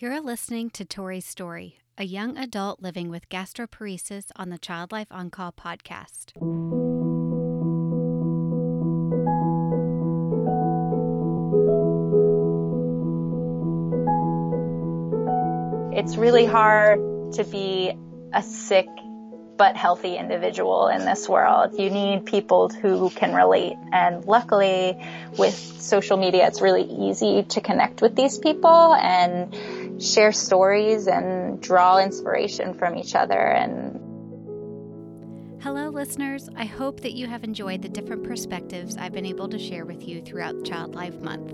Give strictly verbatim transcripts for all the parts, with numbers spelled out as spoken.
You're listening to Tori's Story, a young adult living with gastroparesis on the Child Life On Call podcast. It's really hard to be a sick but healthy individual in this world. You need people who can relate. And luckily, with social media, it's really easy to connect with these people and share stories and draw inspiration from each other. And hello, listeners. I hope that you have enjoyed the different perspectives I've been able to share with you throughout Child Life Month.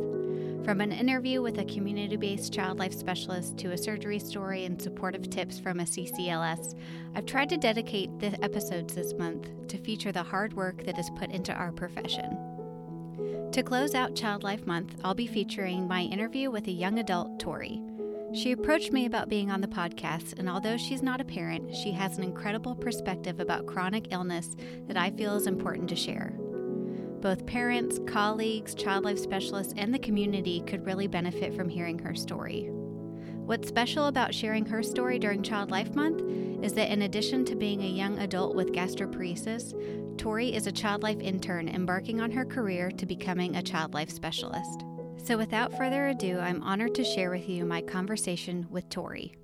From an interview with a community-based child life specialist to a surgery story and supportive tips from a C C L S, I've tried to dedicate the episodes this month to feature the hard work that is put into our profession. To close out Child Life Month, I'll be featuring my interview with a young adult, Tori. She approached me about being on the podcast, and although she's not a parent, she has an incredible perspective about chronic illness that I feel is important to share. Both parents, colleagues, child life specialists, and the community could really benefit from hearing her story. What's special about sharing her story during Child Life Month is that in addition to being a young adult with gastroparesis, Tori is a child life intern embarking on her career to becoming a child life specialist. So without further ado, I'm honored to share with you my conversation with Tori.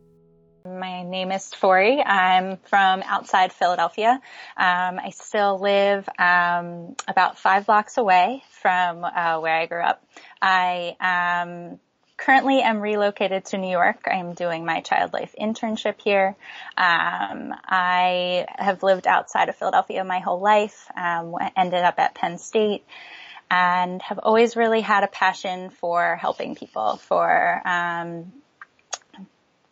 My name is Tori. I'm from outside Philadelphia. Um, I still live um, about five blocks away from uh, where I grew up. I um, currently am relocated to New York. I'm doing my child life internship here. Um, I have lived outside of Philadelphia my whole life, um, ended up at Penn State, and have always really had a passion for helping people, for um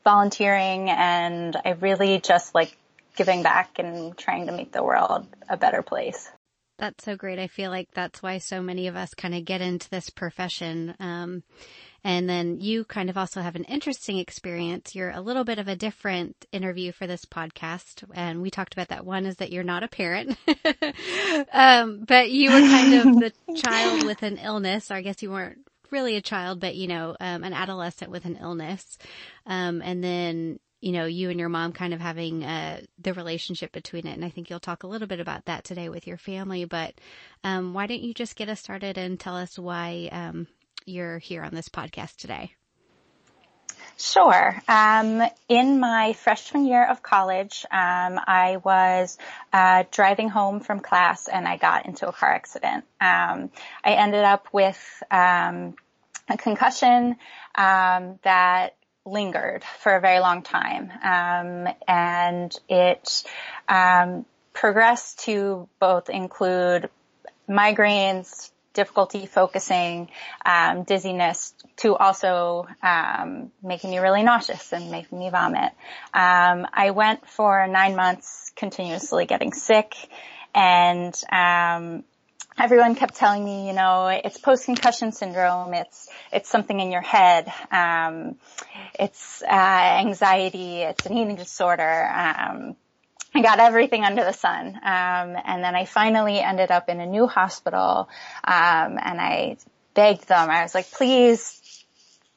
volunteering, and I really just like giving back and trying to make the world a better place. That's so great. I feel like that's why so many of us kind of get into this profession. Um, and then you kind of also have an interesting experience. You're a little bit of a different interview for this podcast. And we talked about that. One is that you're not a parent, um, but you were kind of the child with an illness. Or I guess you weren't really a child, but, you know, um, an adolescent with an illness. Um, and then, you know, you and your mom kind of having uh, the relationship between it. And I think you'll talk a little bit about that today with your family. But um, why don't you just get us started and tell us why um, you're here on this podcast today? Sure. Um, in my freshman year of college, um, I was uh, driving home from class and I got into a car accident. Um, I ended up with um, a concussion um, that lingered for a very long time, um, and it um, progressed to both include migraines, difficulty focusing, um, dizziness, to also um, making me really nauseous and making me vomit. Um, I went for nine months continuously getting sick, and um, everyone kept telling me, you know, it's post-concussion syndrome, it's it's something in your head, um, it's uh, anxiety, it's an eating disorder. Um, I got everything under the sun, um, and then I finally ended up in a new hospital, um, and I begged them. I was like, please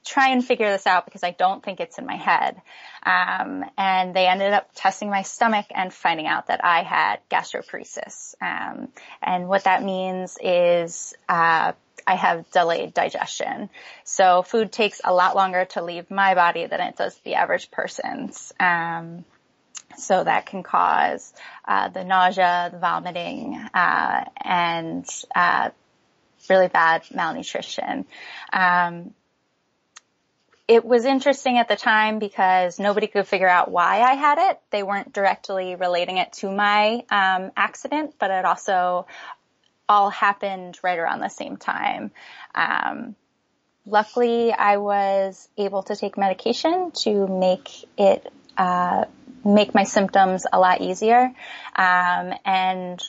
try and figure this out because I don't think it's in my head. Um, and they ended up testing my stomach and finding out that I had gastroparesis. Um, and what that means is uh, I have delayed digestion. So food takes a lot longer to leave my body than it does the average person's. Um So that can cause uh, the nausea, the vomiting, uh, and uh, really bad malnutrition. Um, it was interesting at the time because nobody could figure out why I had it. They weren't directly relating it to my um, accident, but it also all happened right around the same time. Um, luckily, I was able to take medication to make it uh make my symptoms a lot easier. Um, and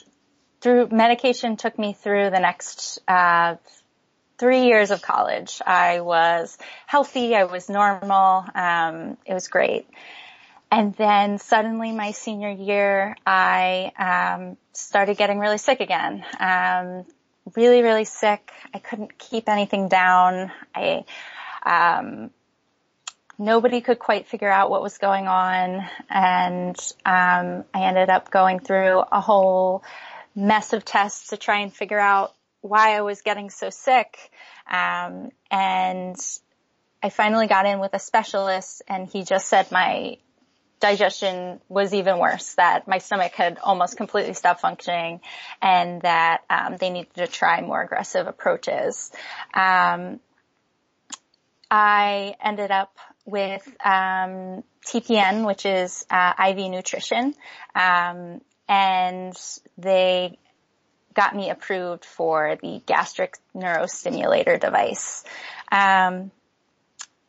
through medication took me through the next uh three years of college. I was healthy. I was normal. Um, it was great. And then suddenly my senior year, I um, started getting really sick again. Um, really, really sick. I couldn't keep anything down. I um nobody could quite figure out what was going on, and um, I ended up going through a whole mess of tests to try and figure out why I was getting so sick. Um, and I finally got in with a specialist, and he just said my digestion was even worse, that my stomach had almost completely stopped functioning, and that um, they needed to try more aggressive approaches. Um, I ended up with um, T P N, which is uh, I V nutrition, um, and they got me approved for the gastric neurostimulator device. Um,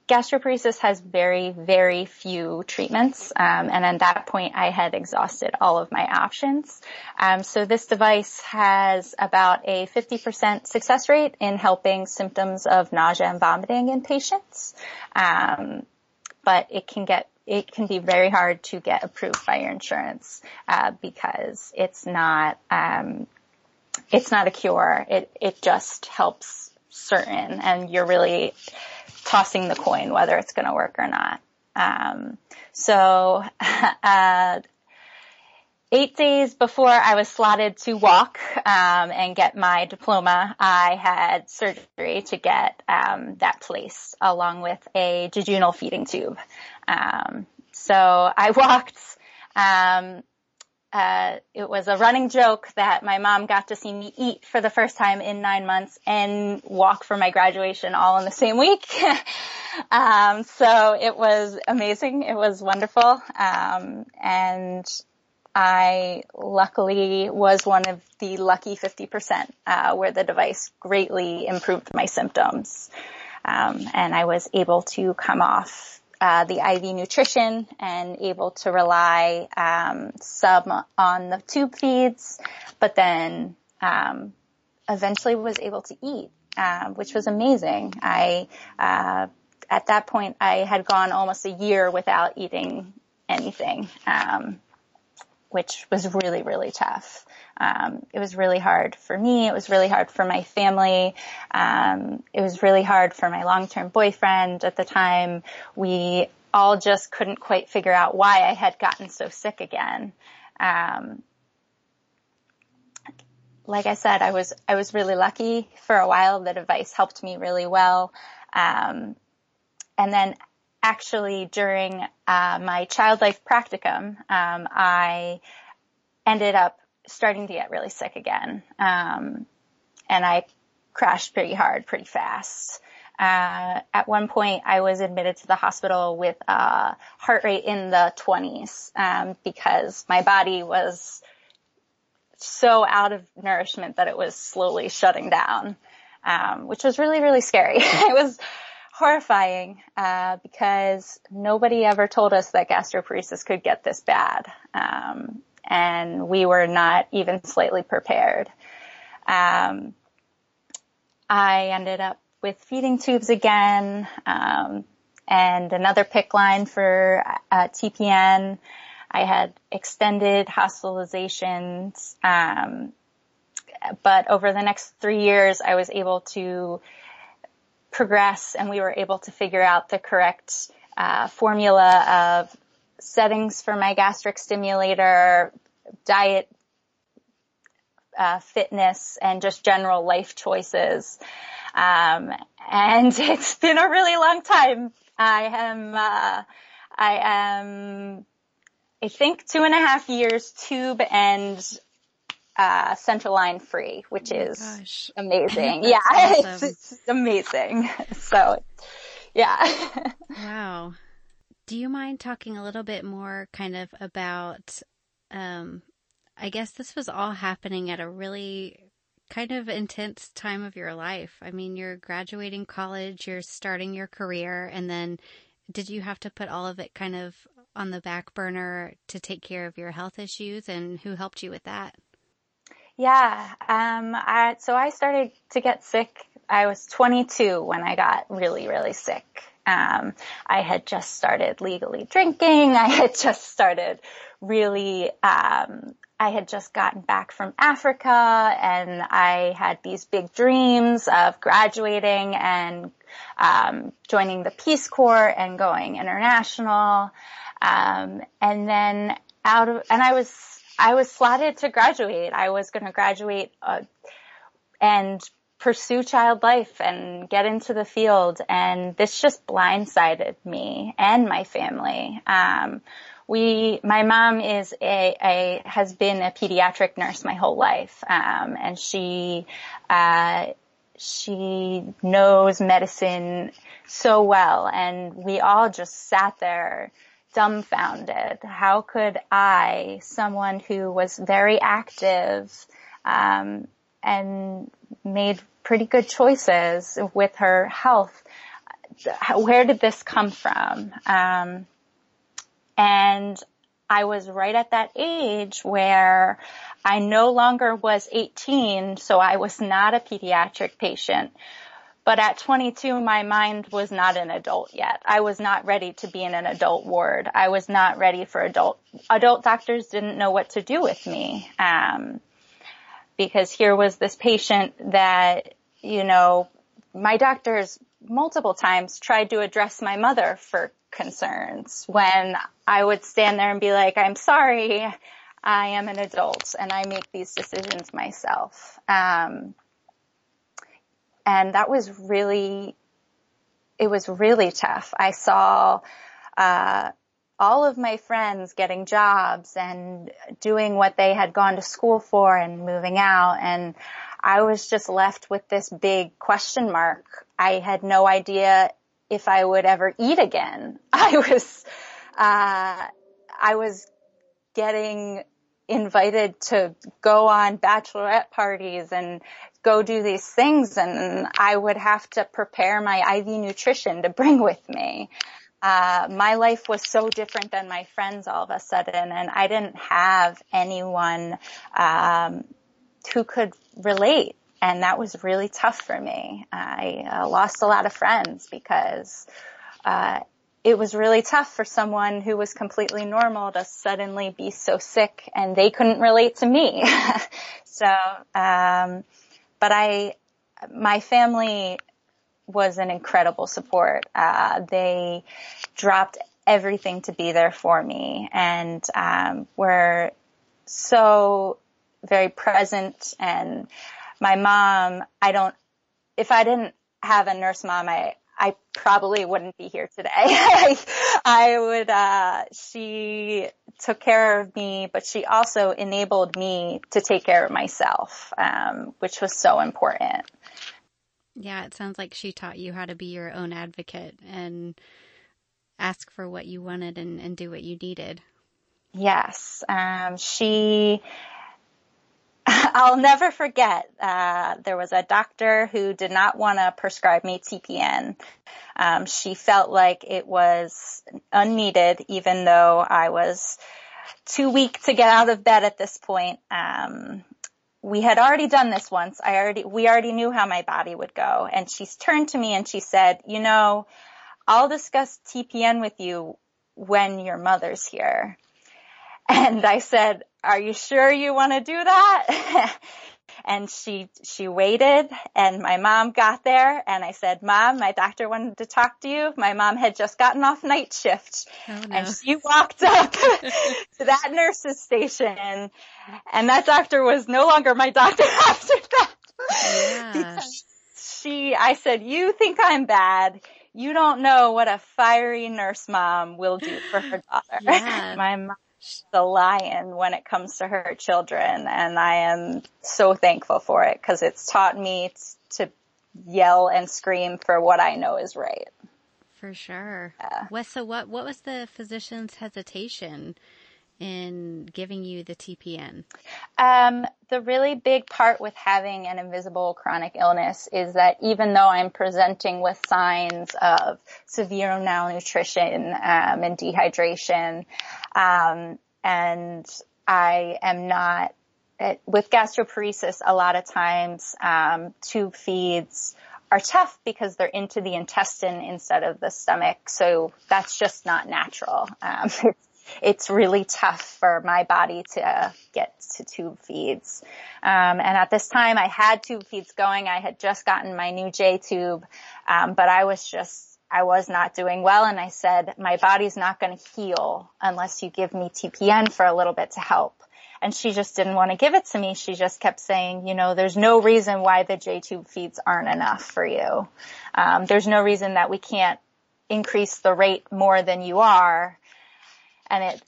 gastroparesis has very, very few treatments, um, and at that point I had exhausted all of my options. Um, so this device has about a fifty percent success rate in helping symptoms of nausea and vomiting in patients, um, but it can get it can be very hard to get approved by your insurance uh, because it's not um, it's not a cure. It it just helps certain, and you're really tossing the coin whether it's going to work or not. Um, so uh, eight days before I was slotted to walk um, and get my diploma, I had surgery to get um, that placed along with a jejunal feeding tube. Um, so I walked. Um, Uh, it was a running joke that my mom got to see me eat for the first time in nine months and walk for my graduation all in the same week. um, so it was amazing. It was wonderful. Um, and I luckily was one of the lucky fifty percent uh, where the device greatly improved my symptoms. Um, and I was able to come off Uh, the I V nutrition and able to rely um, some on the tube feeds, but then um, eventually was able to eat, uh, which was amazing. I uh, at that point I had gone almost a year without eating anything, um, which was really, really tough. Um, it was really hard for me. It was really hard for my family. Um, it was really hard for my long-term boyfriend at the time. We all just couldn't quite figure out why I had gotten so sick again. Um, like I said, I was, I was really lucky for a while. The device helped me really well. Um, and then actually during, uh, my child life practicum, um, I ended up starting to get really sick again. Um, and I crashed pretty hard, pretty fast. Uh, at one point I was admitted to the hospital with a heart rate in the twenties, um, because my body was so out of nourishment that it was slowly shutting down, um, which was really, really scary. It was horrifying, uh, because nobody ever told us that gastroparesis could get this bad. Um, and we were not even slightly prepared. Um, I ended up with feeding tubes again, um, and another P I C C line for uh, T P N. I had extended hospitalizations, um, but over the next three years, I was able to progress, and we were able to figure out the correct uh, formula of settings for my gastric stimulator, diet, uh, fitness, and just general life choices. Um, and it's been a really long time. I am, uh, I am, I think two and a half years tube and, uh, central line free, which oh is gosh. amazing. Yeah. Awesome. It's, it's amazing. So yeah. Wow. Do you mind talking a little bit more kind of about, um, I guess this was all happening at a really kind of intense time of your life. I mean, you're graduating college, you're starting your career, and then did you have to put all of it kind of on the back burner to take care of your health issues, and who helped you with that? Yeah. Um, I, so I started to get sick. I was twenty-two when I got really, really sick. Um, I had just started legally drinking. I had just started really, um, I had just gotten back from Africa, and I had these big dreams of graduating and um, joining the Peace Corps and going international. Um, and then out of, and I was, I was slotted to graduate. I was going to graduate uh, and pursue child life and get into the field. And this just blindsided me and my family. Um, we, my mom is a, a, has been a pediatric nurse my whole life. Um, and she, uh, she knows medicine so well. And we all just sat there dumbfounded. How could I, someone who was very active, um, and made pretty good choices with her health, where did this come from? Um, and I was right at that age where I no longer was eighteen, so I was not a pediatric patient. But at twenty-two, my mind was not an adult yet. I was not ready to be in an adult ward. I was not ready for adult. Adult doctors didn't know what to do with me. Um, because here was this patient that, you know, my doctors multiple times tried to address my mother for concerns when I would stand there and be like, I'm sorry, I am an adult and I make these decisions myself. Um, And that was really, it was really tough. I saw, uh, all of my friends getting jobs and doing what they had gone to school for and moving out. And I was just left with this big question mark. I had no idea if I would ever eat again. I was, uh, I was getting invited to go on bachelorette parties and go do these things, and I would have to prepare my I V nutrition to bring with me. Uh, my life was so different than my friends all of a sudden, and I didn't have anyone um, who could relate, and that was really tough for me. I uh, lost a lot of friends because uh, it was really tough for someone who was completely normal to suddenly be so sick, and they couldn't relate to me. So, um, but I, my family was an incredible support. Uh, they dropped everything to be there for me and, um, were so very present. And my mom, I don't, if I didn't have a nurse mom, I, I probably wouldn't be here today. I would, uh, she took care of me, but she also enabled me to take care of myself, um, which was so important. Yeah, it sounds like she taught you how to be your own advocate and ask for what you wanted and, and do what you needed. Yes. Um, she, I'll never forget, uh, there was a doctor who did not want to prescribe me T P N. Um, she felt like it was unneeded, even though I was too weak to get out of bed at this point. Um, we had already done this once. I already, we already knew how my body would go. And she turned to me and she said, you know, I'll discuss T P N with you when your mother's here. And I said, are you sure you want to do that? And she, she waited, and my mom got there, and I said, Mom, my doctor wanted to talk to you. My mom had just gotten off night shift. Oh, no. And she walked up to that nurse's station, and, and that doctor was no longer my doctor after that. Yeah. Because she, I said, you think I'm bad. You don't know what a fiery nurse mom will do for her daughter. Yeah. My mom. The lion when it comes to her children, and I am so thankful for it because it's taught me t- to yell and scream for what I know is right. For sure. Yeah. Well, so what what was the physician's hesitation in giving you the T P N? Um, the really big part with having an invisible chronic illness is that even though I'm presenting with signs of severe malnutrition um, and dehydration, um, and I am not with gastroparesis, a lot of times um, tube feeds are tough because they're into the intestine instead of the stomach, so that's just not natural. Um, it's it's really tough for my body to get to tube feeds. Um, and at this time, I had tube feeds going. I had just gotten my new J tube, um, but I was just, I was not doing well, and I said, my body's not going to heal unless you give me T P N for a little bit to help. And she just didn't want to give it to me. She just kept saying, you know, there's no reason why the J-tube feeds aren't enough for you. Um, there's no reason that we can't increase the rate more than you are. And it,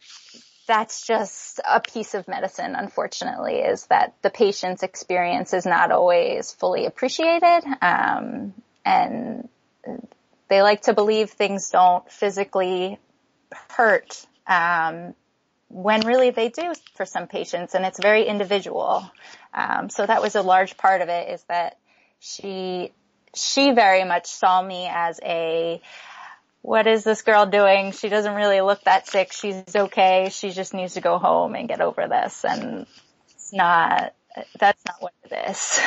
that's just a piece of medicine, unfortunately, is that the patient's experience is not always fully appreciated. Um, and they like to believe things don't physically hurt, um, when really they do for some patients, and it's very individual. Um, so that was a large part of it, is that she, she very much saw me as a, what is this girl doing? She doesn't really look that sick. She's okay. She just needs to go home and get over this. And it's not, that's not what it is.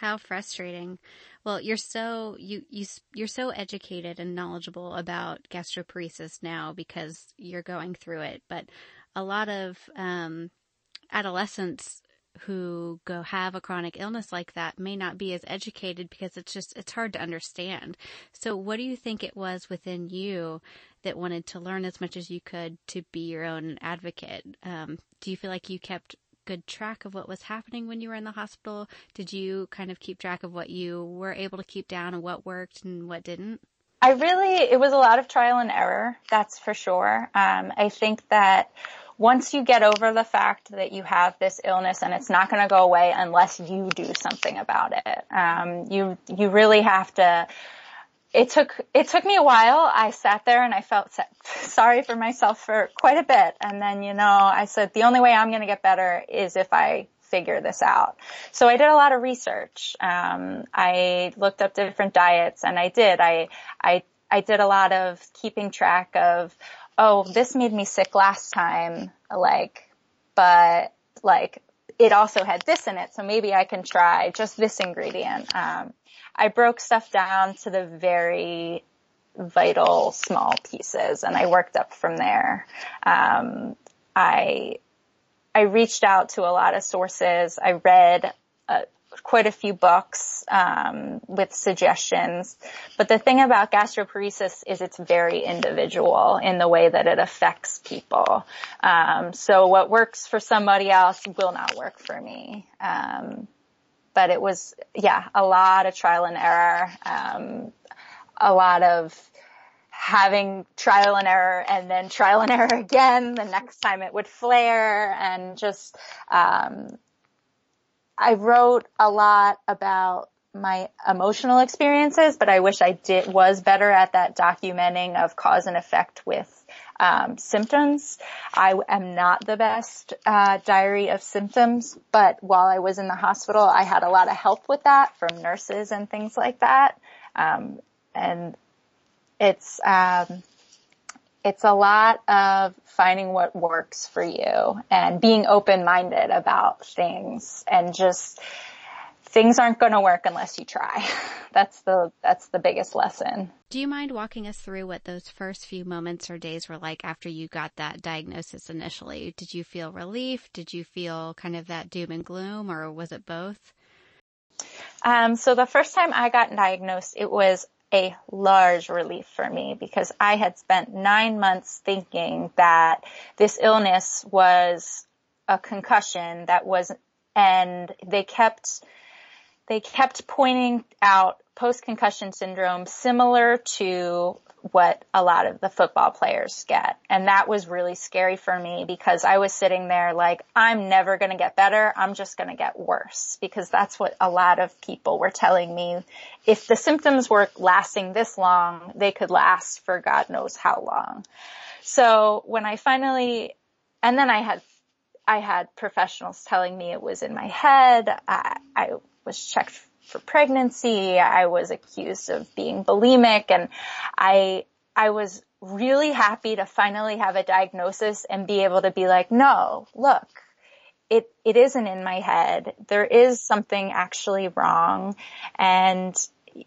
How frustrating. Well, you're so, you, you, you're so educated and knowledgeable about gastroparesis now because you're going through it. But a lot of, um, adolescents who go have a chronic illness like that may not be as educated because it's just, it's hard to understand. So what do you think it was within you that wanted to learn as much as you could to be your own advocate? Um, do you feel like you kept good track of what was happening when you were in the hospital? Did you kind of keep track of what you were able to keep down and what worked and what didn't? I really, it was a lot of trial and error, that's for sure. Um, I think that once you get over the fact that you have this illness and it's not going to go away unless you do something about it, um, you you really have to. It took, it took me a while. I sat there and I felt sorry for myself for quite a bit. And then, you know, I said, the only way I'm going to get better is if I figure this out. So I did a lot of research. Um, I looked up different diets, and I did. I, I, I did a lot of keeping track of, oh, this made me sick last time, like, but like it also had this in it. So maybe I can try just this ingredient. Um, I broke stuff down to the very vital small pieces, and I worked up from there. Um, I I reached out to a lot of sources. I read uh, quite a few books um, with suggestions. But the thing about gastroparesis is it's very individual in the way that it affects people. Um, so what works for somebody else will not work for me. Um But it was, yeah, a lot of trial and error, um, a lot of having trial and error and then trial and error again the next time it would flare. And just, um, I wrote a lot about my emotional experiences, but I wish I did was better at that documenting of cause and effect with um symptoms. I am not the best uh diary of symptoms, but while I was in the hospital, I had a lot of help with that from nurses and things like that. Um and it's um it's a lot of finding what works for you and being open-minded about things, and just things aren't going to work unless you try. That's the, that's the biggest lesson. Do you mind walking us through what those first few moments or days were like after you got that diagnosis initially? Did you feel relief? Did you feel kind of that doom and gloom, or was it both? Um, so the first time I got diagnosed, it was a large relief for me because I had spent nine months thinking that this illness was a concussion that was, and they kept, They kept pointing out post-concussion syndrome similar to what a lot of the football players get. And that was really scary for me because I was sitting there like, I'm never going to get better. I'm just going to get worse, because that's what a lot of people were telling me. If the symptoms were lasting this long, they could last for God knows how long. So when I finally, and then I had, I had professionals telling me it was in my head. I, I, was checked for pregnancy. I was accused of being bulimic, and I, I was really happy to finally have a diagnosis and be able to be like, no, look, it, it isn't in my head. There is something actually wrong, and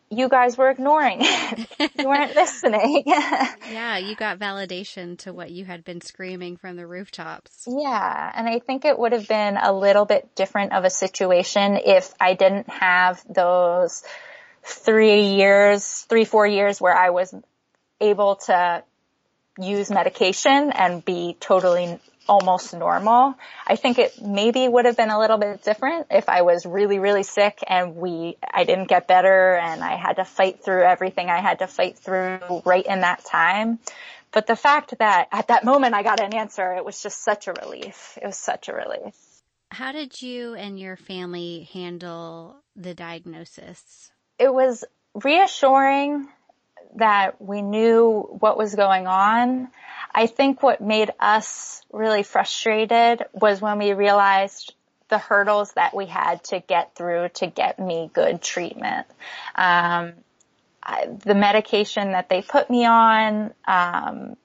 you guys were ignoring it. You weren't listening. Yeah, you got validation to what you had been screaming from the rooftops. Yeah, and I think it would have been a little bit different of a situation if I didn't have those three years, three, four years where I was able to use medication and be totally almost normal. I think it maybe would have been a little bit different if I was really, really sick and we, I didn't get better and I had to fight through everything I had to fight through right in that time. But the fact that at that moment I got an answer, it was just such a relief. It was such a relief. How did you and your family handle the diagnosis? It was reassuring that we knew what was going on. I think what made us really frustrated was when we realized the hurdles that we had to get through to get me good treatment. Um, I, the medication that they put me on, um,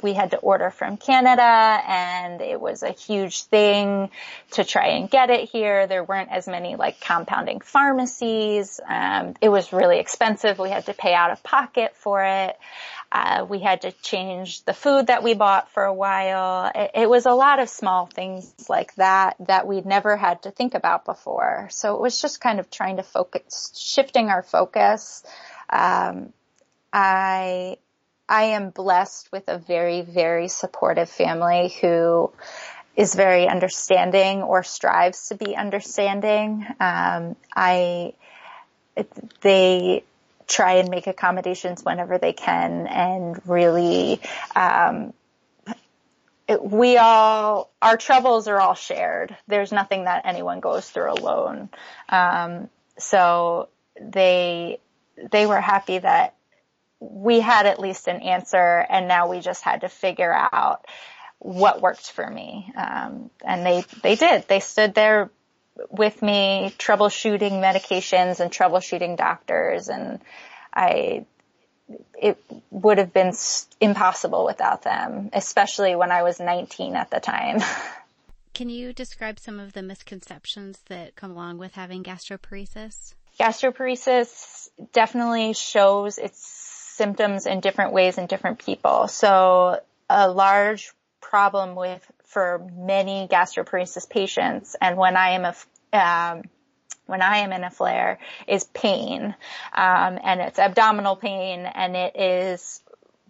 we had to order from Canada, and it was a huge thing to try and get it here. There weren't as many like compounding pharmacies. Um, it was really expensive. We had to pay out of pocket for it. Uh, we had to change the food that we bought for a while. It, it was a lot of small things like that that we'd never had to think about before. So it was just kind of trying to focus, shifting our focus. Um, I, I am blessed with a very, very supportive family who is very understanding or strives to be understanding. Um, I, they try and make accommodations whenever they can, and really, um, it, we all, our troubles are all shared. There's nothing that anyone goes through alone. Um, so they, they were happy that we had at least an answer, and now we just had to figure out what worked for me. Um, and they, they did. They stood there with me troubleshooting medications and troubleshooting doctors. And I, it would have been impossible without them, especially when I was nineteen at the time. Can you describe some of the misconceptions that come along with having gastroparesis? Gastroparesis definitely shows its symptoms in different ways in different people. So a large problem with for many gastroparesis patients, and when I am a um, when I am in a flare, is pain, um, and it's abdominal pain, and it is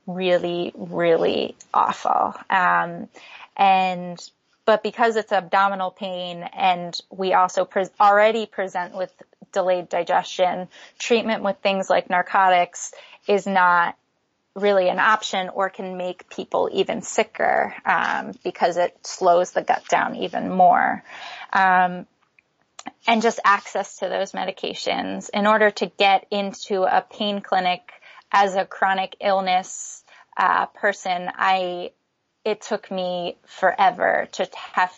really, really awful. Um, and but because it's abdominal pain, and we also pre- already present with delayed digestion, treatment with things like narcotics is not really an option, or can make people even sicker, um, because it slows the gut down even more. Um, and just access to those medications. In order to get into a pain clinic as a chronic illness uh, person, I it took me forever to have,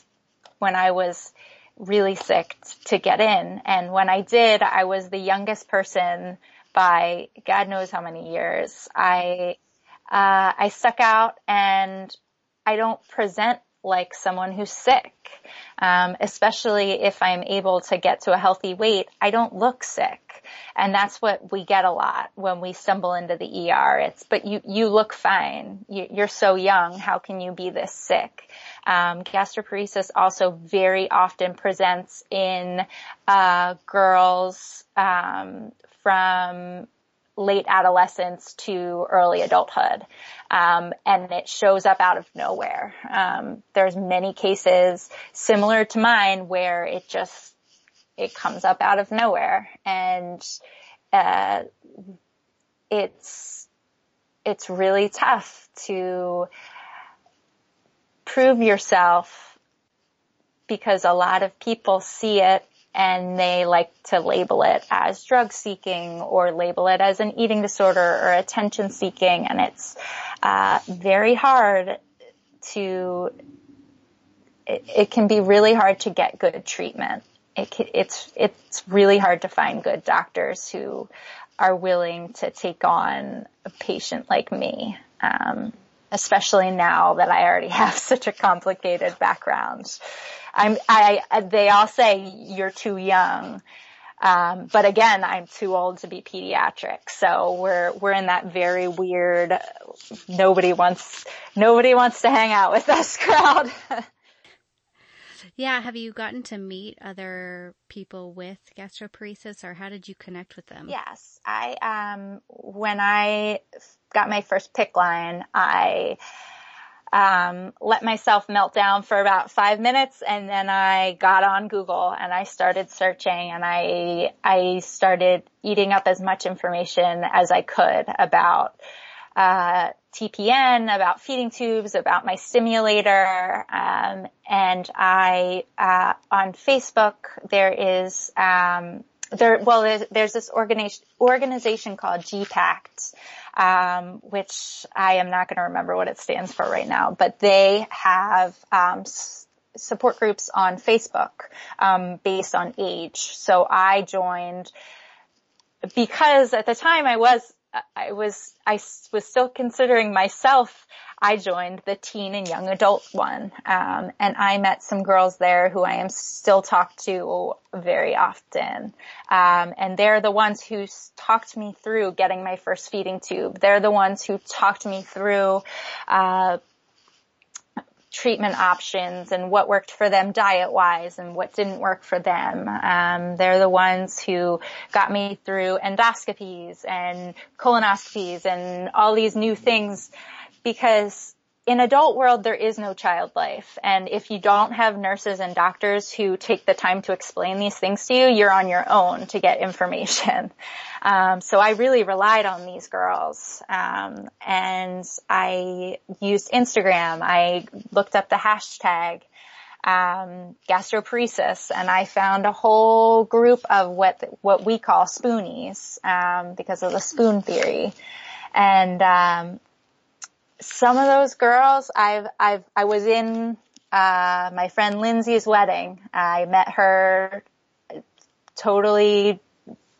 when I was really sick, to get in. And when I did, I was the youngest person by God knows how many years. I, uh, I stuck out, and I don't present like someone who's sick. Um, especially if I'm able to get to a healthy weight, I don't look sick. And that's what we get a lot when we stumble into the E R. It's, but you, you look fine. You, you're so young. How can you be this sick? Um, gastroparesis also very often presents in, uh, girls, um, from late adolescence to early adulthood. Um, and it shows up out of nowhere. Um, there's many cases similar to mine where it just, it comes up out of nowhere. And, uh, it's, it's really tough to prove yourself, because a lot of people see it and they like to label it as drug seeking, or label it as an eating disorder or attention seeking. And it's, uh, very hard to, it, it can be really hard to get good treatment. It can, it's, it's really hard to find good doctors who are willing to take on a patient like me. Um, especially now that I already have such a complicated background. I'm, I, I, they all say you're too young. Um, but again, I'm too old to be pediatric. So we're, we're in that very weird, nobody wants, nobody wants to hang out with us crowd. Yeah. Have you gotten to meet other people with gastroparesis, or how did you connect with them? Yes. I, um, when I got my first P I C C line, I, Um, let myself melt down for about five minutes, and then I got on Google and I started searching, and I, I started eating up as much information as I could about, uh, T P N, about feeding tubes, about my stimulator. Um, and I, uh, on Facebook, there is, um, There, well, there's, there's this organization, organization called G PACT, um, which I am not going to remember what it stands for right now, but they have, um, s- support groups on Facebook, um, based on age. So I joined because at the time I was, I was, I was still considering myself, I joined the teen and young adult one, um, and I met some girls there who I am still talked to very often. Um, and they're the ones who talked me through getting my first feeding tube. They're the ones who talked me through uh treatment options and what worked for them diet-wise and what didn't work for them. Um, they're the ones who got me through endoscopies and colonoscopies and all these new things, because in adult world, there is no child life. And if you don't have nurses and doctors who take the time to explain these things to you, you're on your own to get information. Um, so I really relied on these girls. Um, and I used Instagram. I looked up the hashtag, um, gastroparesis, and I found a whole group of what, what we call spoonies, um, because of the spoon theory. And, um, some of those girls, I've, I've, I was in, uh, my friend Lindsay's wedding. I met her, totally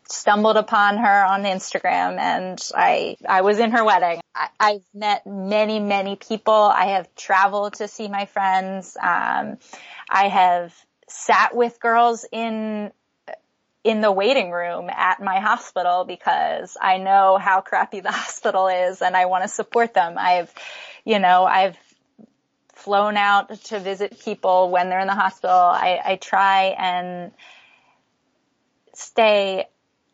stumbled upon her on Instagram, and I, I was in her wedding. I, I've met many, many people. I have traveled to see my friends. Um, I have sat with girls in, in the waiting room at my hospital because I know how crappy the hospital is and I want to support them. I've, you know, I've flown out to visit people when they're in the hospital. I, I try and stay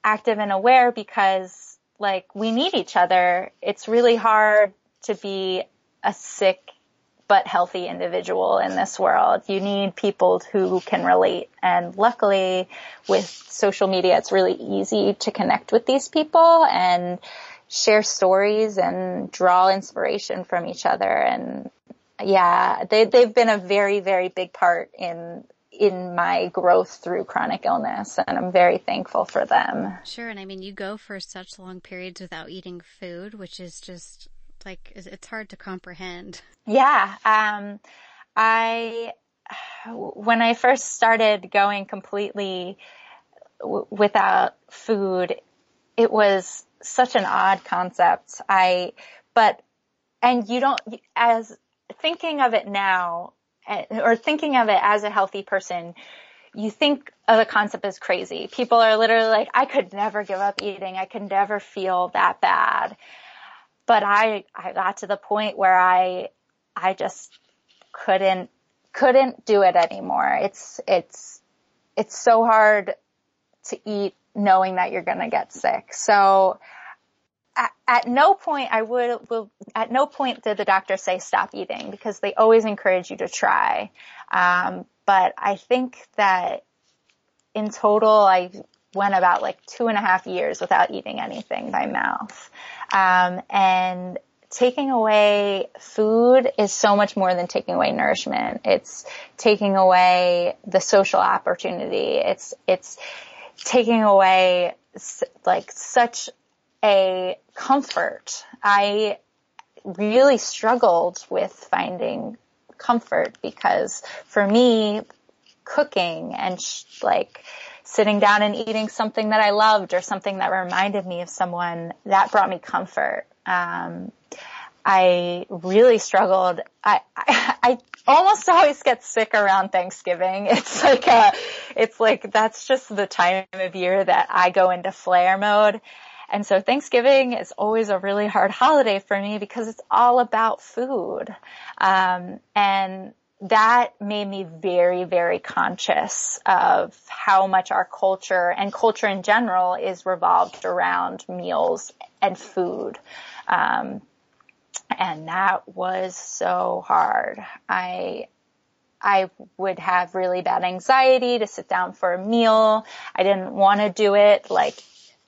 active and aware because, like, we need each other. It's really hard to be a sick but healthy individual in this world. You need people who can relate. And luckily with social media, it's really easy to connect with these people and share stories and draw inspiration from each other. And yeah, they, they've been a very, very big part in, in my growth through chronic illness. And I'm very thankful for them. Sure. And I mean, you go for such long periods without eating food, which is just, like, it's hard to comprehend. Yeah. Um, I, when I first started going completely w- without food, it was such an odd concept. I, but, and you don't, as thinking of it now, or thinking of it as a healthy person, you think of the concept as crazy. People are literally like, I could never give up eating. I could never feel that bad. But I, I got to the point where I, I just couldn't, couldn't do it anymore. It's, it's, it's so hard to eat knowing that you're going to get sick. So at, at no point I would, will, at no point did the doctor say stop eating, because they always encourage you to try. Um, but I think that in total, I went about like two and a half years without eating anything by mouth. Um, and taking away food is so much more than taking away nourishment. It's taking away the social opportunity. It's, it's taking away like such a comfort. I really struggled with finding comfort because for me, cooking and sh- like, sitting down and eating something that I loved or something that reminded me of someone, that brought me comfort. Um, I really struggled. I, I, I almost always get sick around Thanksgiving. It's like a, it's like that's just the time of year that I go into flare mode. And so Thanksgiving is always a really hard holiday for me because it's all about food. Um, and that made me very, very conscious of how much our culture and culture in general is revolved around meals and food. Um, and that was so hard. I, I would have really bad anxiety to sit down for a meal. I didn't want to do it. Like,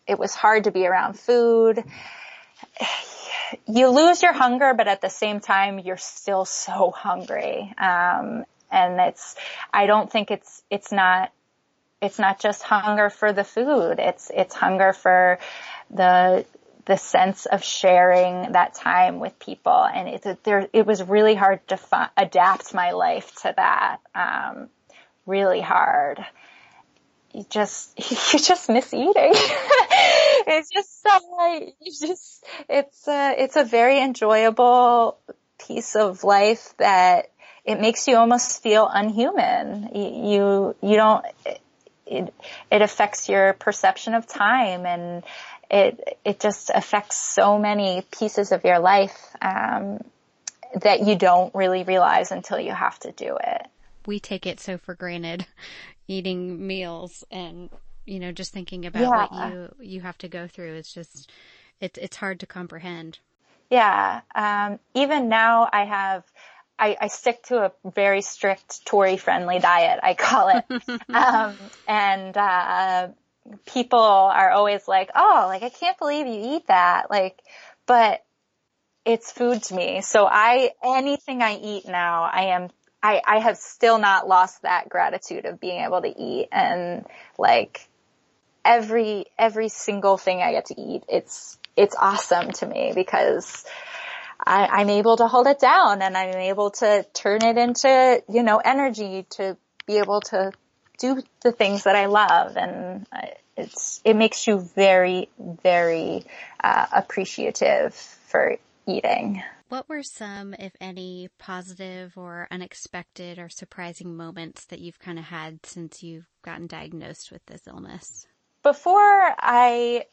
it was hard to be around food. You lose your hunger, but at the same time, you're still so hungry. Um, and it's, I don't think it's, it's not, it's not just hunger for the food. It's, it's hunger for the, the sense of sharing that time with people. And it, there, it was really hard to fi- adapt my life to that. Um, really hard. You just, you just miss eating. It's just so like, you just, it's a, it's a very enjoyable piece of life that it makes you almost feel unhuman. You, you don't, it, it affects your perception of time, and it, it just affects so many pieces of your life, um, that you don't really realize until you have to do it. We take it so for granted, eating meals, and, you know, just thinking about yeah. what you, you have to go through. It's just, it's, it's hard to comprehend. Yeah. Um, even now I have, I, I stick to a very strict Tory friendly diet, I call it. um, and, uh, people are always like, oh, like, I can't believe you eat that. Like, but it's food to me. So I, anything I eat now, I am I, I have still not lost that gratitude of being able to eat, and like every, every single thing I get to eat, it's, it's awesome to me because I, I'm able to hold it down, and I'm able to turn it into, you know, energy to be able to do the things that I love. And it's, it makes you very, very, uh, appreciative for eating. What were some, if any, positive or unexpected or surprising moments that you've kind of had since you've gotten diagnosed with this illness? Before I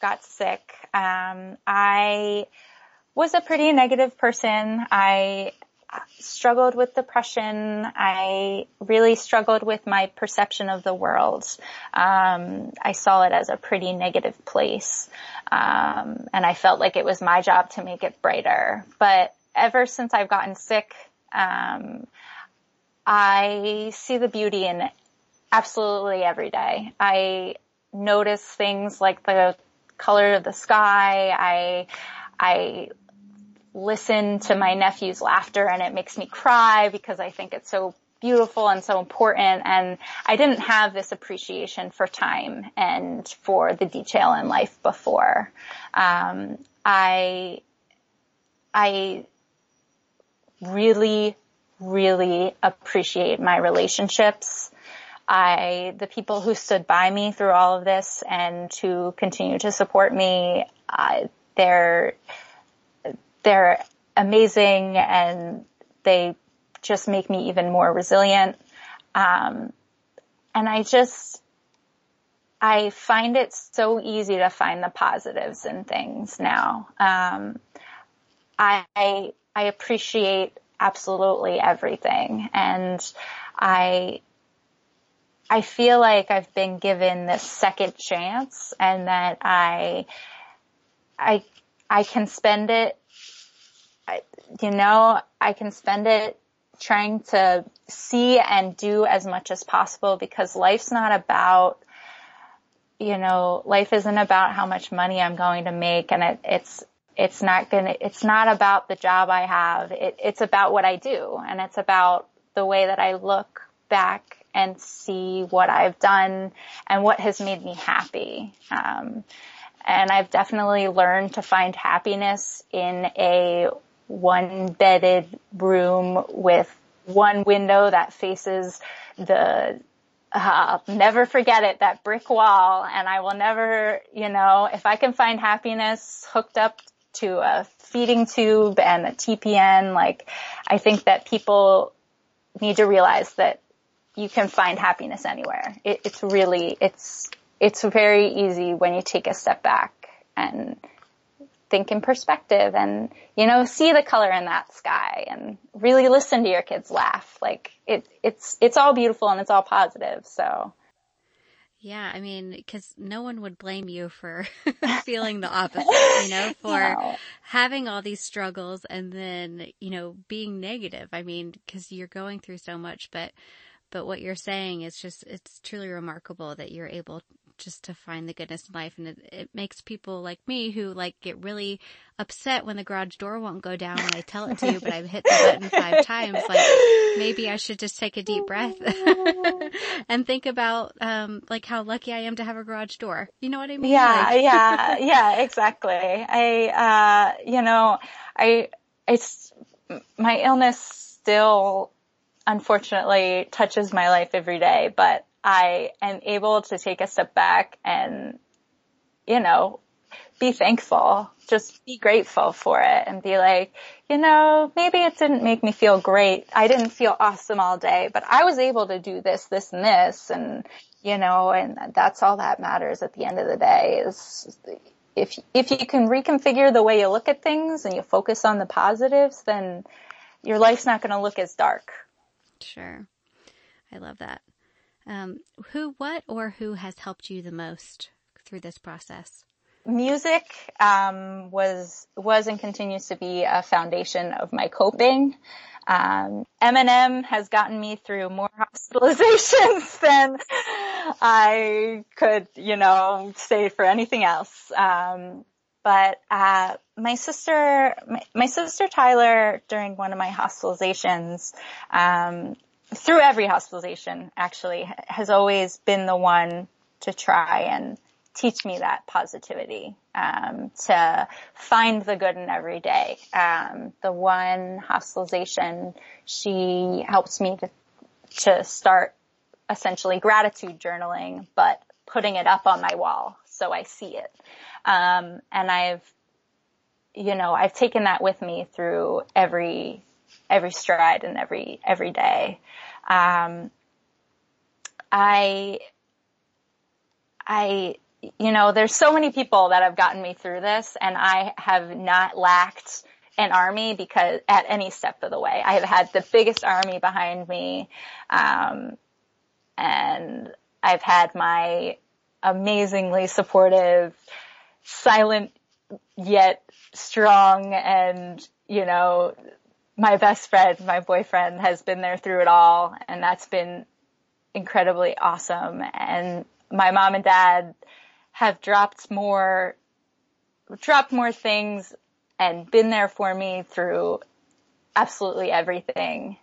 got sick, um, I was a pretty negative person. I struggled with depression. I really struggled with my perception of the world. Um, I saw it as a pretty negative place. Um, and I felt like it was my job to make it brighter. But ever since I've gotten sick, um, I see the beauty in absolutely every day. I notice things like the color of the sky. I, I, listen to my nephew's laughter, and it makes me cry because I think it's so beautiful and so important. And I didn't have this appreciation for time and for the detail in life before. Um, I, I really, really appreciate my relationships. I, the people who stood by me through all of this and who continue to support me, uh, they're, They're amazing, and they just make me even more resilient. Um, and I just, I find it so easy to find the positives in things now. Um, I, I appreciate absolutely everything, and I, I feel like I've been given this second chance, and that I, I, I can spend it. I, you know, I can spend it trying to see and do as much as possible, because life's not about, you know, life isn't about how much money I'm going to make, and it, it's, it's not gonna, it's not about the job I have. It, it's about what I do, and it's about the way that I look back and see what I've done and what has made me happy. Um, and I've definitely learned to find happiness in a one bedded room with one window that faces the, uh, never forget it, that brick wall. And I will never, you know, if I can find happiness hooked up to a feeding tube and a T P N, like, I think that people need to realize that you can find happiness anywhere. It, it's really, it's, it's very easy when you take a step back and think in perspective and, you know, see the color in that sky and really listen to your kids laugh. Like it, it's, it's all beautiful and it's all positive. So. Yeah. I mean, cause no one would blame you for feeling the opposite, you know, for no. having all these struggles and then, you know, being negative. I mean, cause you're going through so much, but, but what you're saying is just, it's truly remarkable that you're able just to find the goodness in life. And it, it makes people like me who like get really upset when the garage door won't go down when I tell it to you, but I've hit the button five times. Like maybe I should just take a deep breath and think about, um, like how lucky I am to have a garage door. You know what I mean? Yeah. Like- yeah. Yeah, exactly. I, uh, you know, I, it's my illness still unfortunately touches my life every day, but I am able to take a step back and, you know, be thankful, just be grateful for it and be like, you know, maybe it didn't make me feel great. I didn't feel awesome all day, but I was able to do this, this, and this. And, you know, and that's all that matters at the end of the day is if, if you can reconfigure the way you look at things and you focus on the positives, then your life's not going to look as dark. Sure. I love that. Um, who, what, or who has helped you the most through this process? Music, um, was, was and continues to be a foundation of my coping. Um, Eminem has gotten me through more hospitalizations than I could, you know, say for anything else. Um, but, uh, my sister, my, my sister Tyler, during one of my hospitalizations, um, through every hospitalization, actually, has always been the one to try and teach me that positivity, um, to find the good in every day. Um, the one hospitalization, she helps me to, to start essentially gratitude journaling, but putting it up on my wall so I see it. Um, and I've, you know, I've taken that with me through every every stride and every, every day. Um, I, I, you know, there's so many people that have gotten me through this, and I have not lacked an army because at any step of the way. I have had the biggest army behind me. Um, and I've had my amazingly supportive, silent yet strong and, you know, my best friend, my boyfriend, has been there through it all, and that's been incredibly awesome. And my mom and dad have dropped more, dropped more things and been there for me through absolutely everything.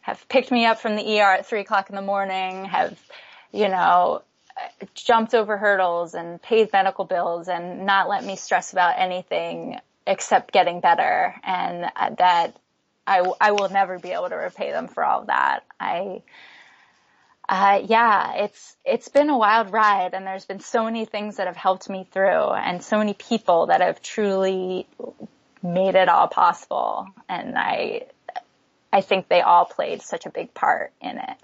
Have picked me up from the E R at three o'clock in the morning, have, you know, jumped over hurdles and paid medical bills and not let me stress about anything except getting better, and that I, I will never be able to repay them for all of that. I, uh, yeah, it's, it's been a wild ride, and there's been so many things that have helped me through and so many people that have truly made it all possible. And I, I think they all played such a big part in it.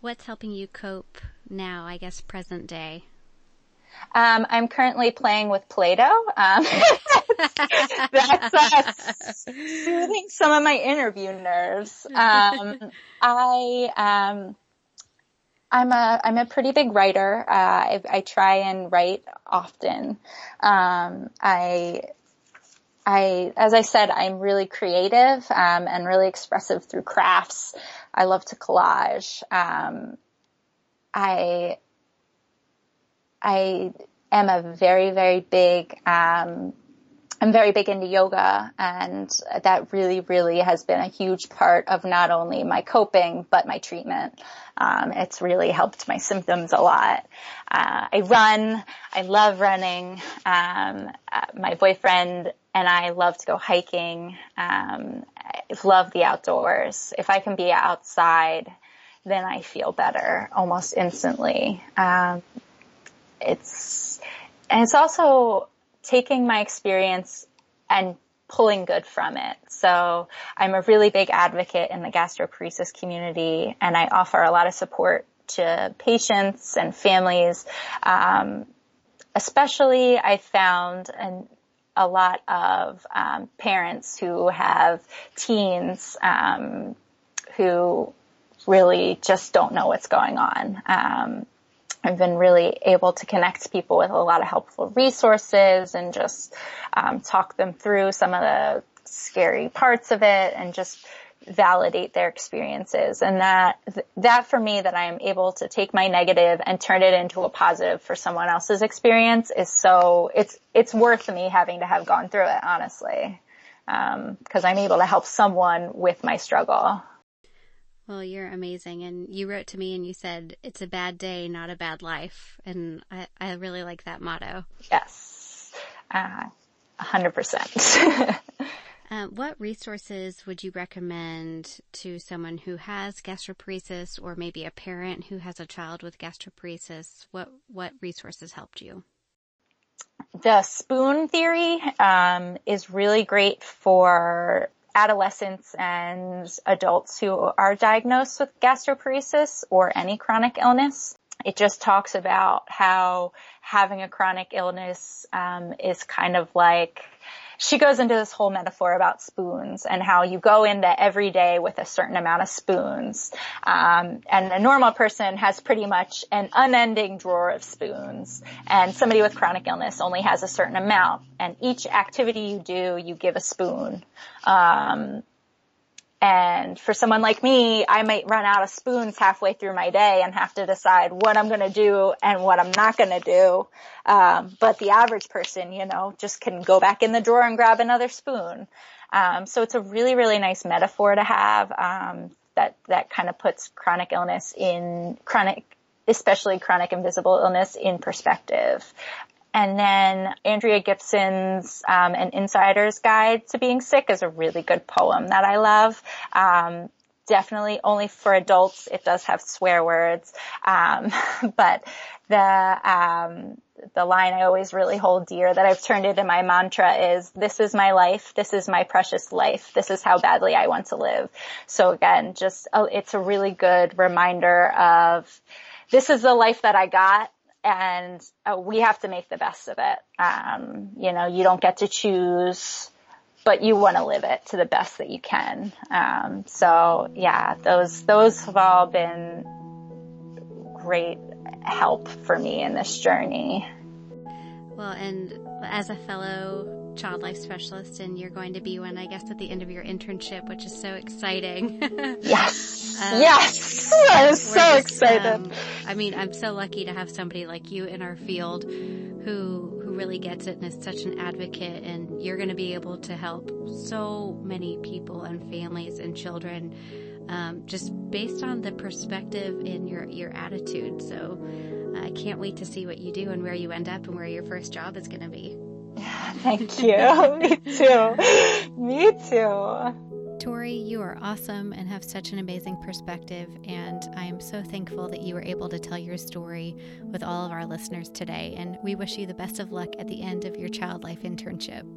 What's helping you cope now, I guess, present day? Um, I'm currently playing with Play-Doh. Um, that's uh, soothing some of my interview nerves. Um, I, um, I'm a, I'm a pretty big writer. Uh, I, I try and write often. Um, I, I, as I said, I'm really creative, um, and really expressive through crafts. I love to collage. Um, I, I am a very, very big, um, I'm very big into yoga, and that really, really has been a huge part of not only my coping, but my treatment. Um, it's really helped my symptoms a lot. Uh, I run. I love running. Um, uh, my boyfriend and I love to go hiking. Um, I love the outdoors. If I can be outside, then I feel better almost instantly. Um, It's, and it's also taking my experience and pulling good from it. So I'm a really big advocate in the gastroparesis community, and I offer a lot of support to patients and families. Um, especially I found an, a lot of um, parents who have teens um, who really just don't know what's going on. Um, I've been really able to connect people with a lot of helpful resources and just um, talk them through some of the scary parts of it and just validate their experiences. And that, that for me, that I am able to take my negative and turn it into a positive for someone else's experience is so, it's, it's worth me having to have gone through it, honestly, um, because I'm able to help someone with my struggle. Well, you're amazing. And you wrote to me and you said, it's a bad day, not a bad life. And I, I really like that motto. Yes, uh, one hundred percent. Uh, what resources would you recommend to someone who has gastroparesis, or maybe a parent who has a child with gastroparesis? What, what resources helped you? The spoon theory um, is really great for adolescents and adults who are diagnosed with gastroparesis or any chronic illness. It just talks about how having a chronic illness um, is kind of like, she goes into this whole metaphor about spoons and how you go into every day with a certain amount of spoons. Um, and a normal person has pretty much an unending drawer of spoons, and somebody with chronic illness only has a certain amount. And each activity you do, you give a spoon. Um, and for someone like me, I might run out of spoons halfway through my day and have to decide what I'm going to do and what I'm not going to do. Um, but the average person, you know, just can go back in the drawer and grab another spoon. Um, so it's a really, really nice metaphor to have, um, that, that kind of puts chronic illness in chronic, especially chronic invisible illness, in perspective. And then Andrea Gibson's um, An Insider's Guide to Being Sick is a really good poem that I love. Um, definitely only for adults. It does have swear words. Um, but the um, the line I always really hold dear that I've turned into my mantra is, this is my life. This is my precious life. This is how badly I want to live. So again, just a, it's a really good reminder of, this is the life that I got. And uh, we have to make the best of it. Um, you know, you don't get to choose, but you want to live it to the best that you can. Um, so yeah, those, those have all been great help for me in this journey. Well, and as a fellow child life specialist, and you're going to be one, I guess, at the end of your internship, which is so exciting. Yes. um, yes. I'm so excited. Um, I mean, I'm so lucky to have somebody like you in our field who, who really gets it and is such an advocate, and you're going to be able to help so many people and families and children, um, just based on the perspective in your, your attitude. So I can't wait to see what you do and where you end up and where your first job is going to be. Thank you. Me too. Me too. Tori, you are awesome and have such an amazing perspective. And I am so thankful that you were able to tell your story with all of our listeners today. And we wish you the best of luck at the end of your child life internship.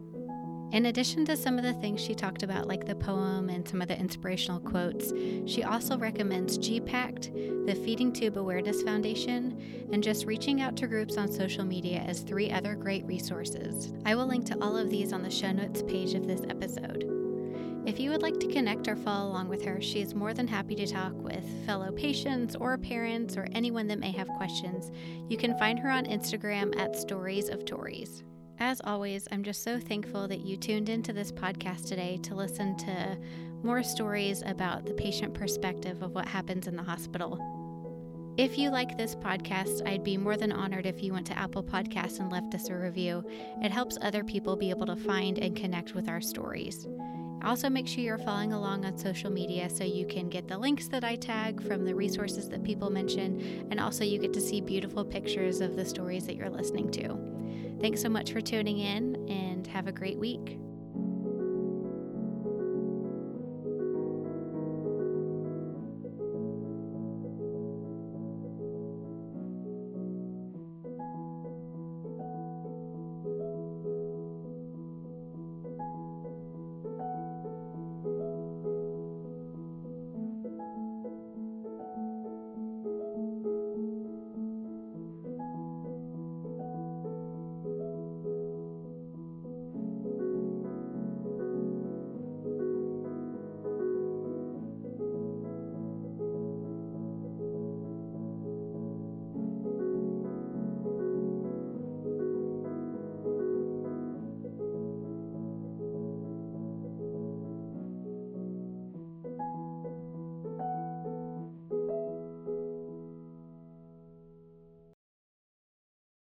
In addition to some of the things she talked about, like the poem and some of the inspirational quotes, she also recommends G PACT, the Feeding Tube Awareness Foundation, and just reaching out to groups on social media as three other great resources. I will link to all of these on the show notes page of this episode. If you would like to connect or follow along with her, she is more than happy to talk with fellow patients or parents or anyone that may have questions. You can find her on Instagram at Stories of Tories. As always, I'm just so thankful that you tuned into this podcast today to listen to more stories about the patient perspective of what happens in the hospital. If you like this podcast, I'd be more than honored if you went to Apple Podcasts and left us a review. It helps other people be able to find and connect with our stories. Also, make sure you're following along on social media so you can get the links that I tag from the resources that people mention, and also you get to see beautiful pictures of the stories that you're listening to. Thanks so much for tuning in, and have a great week.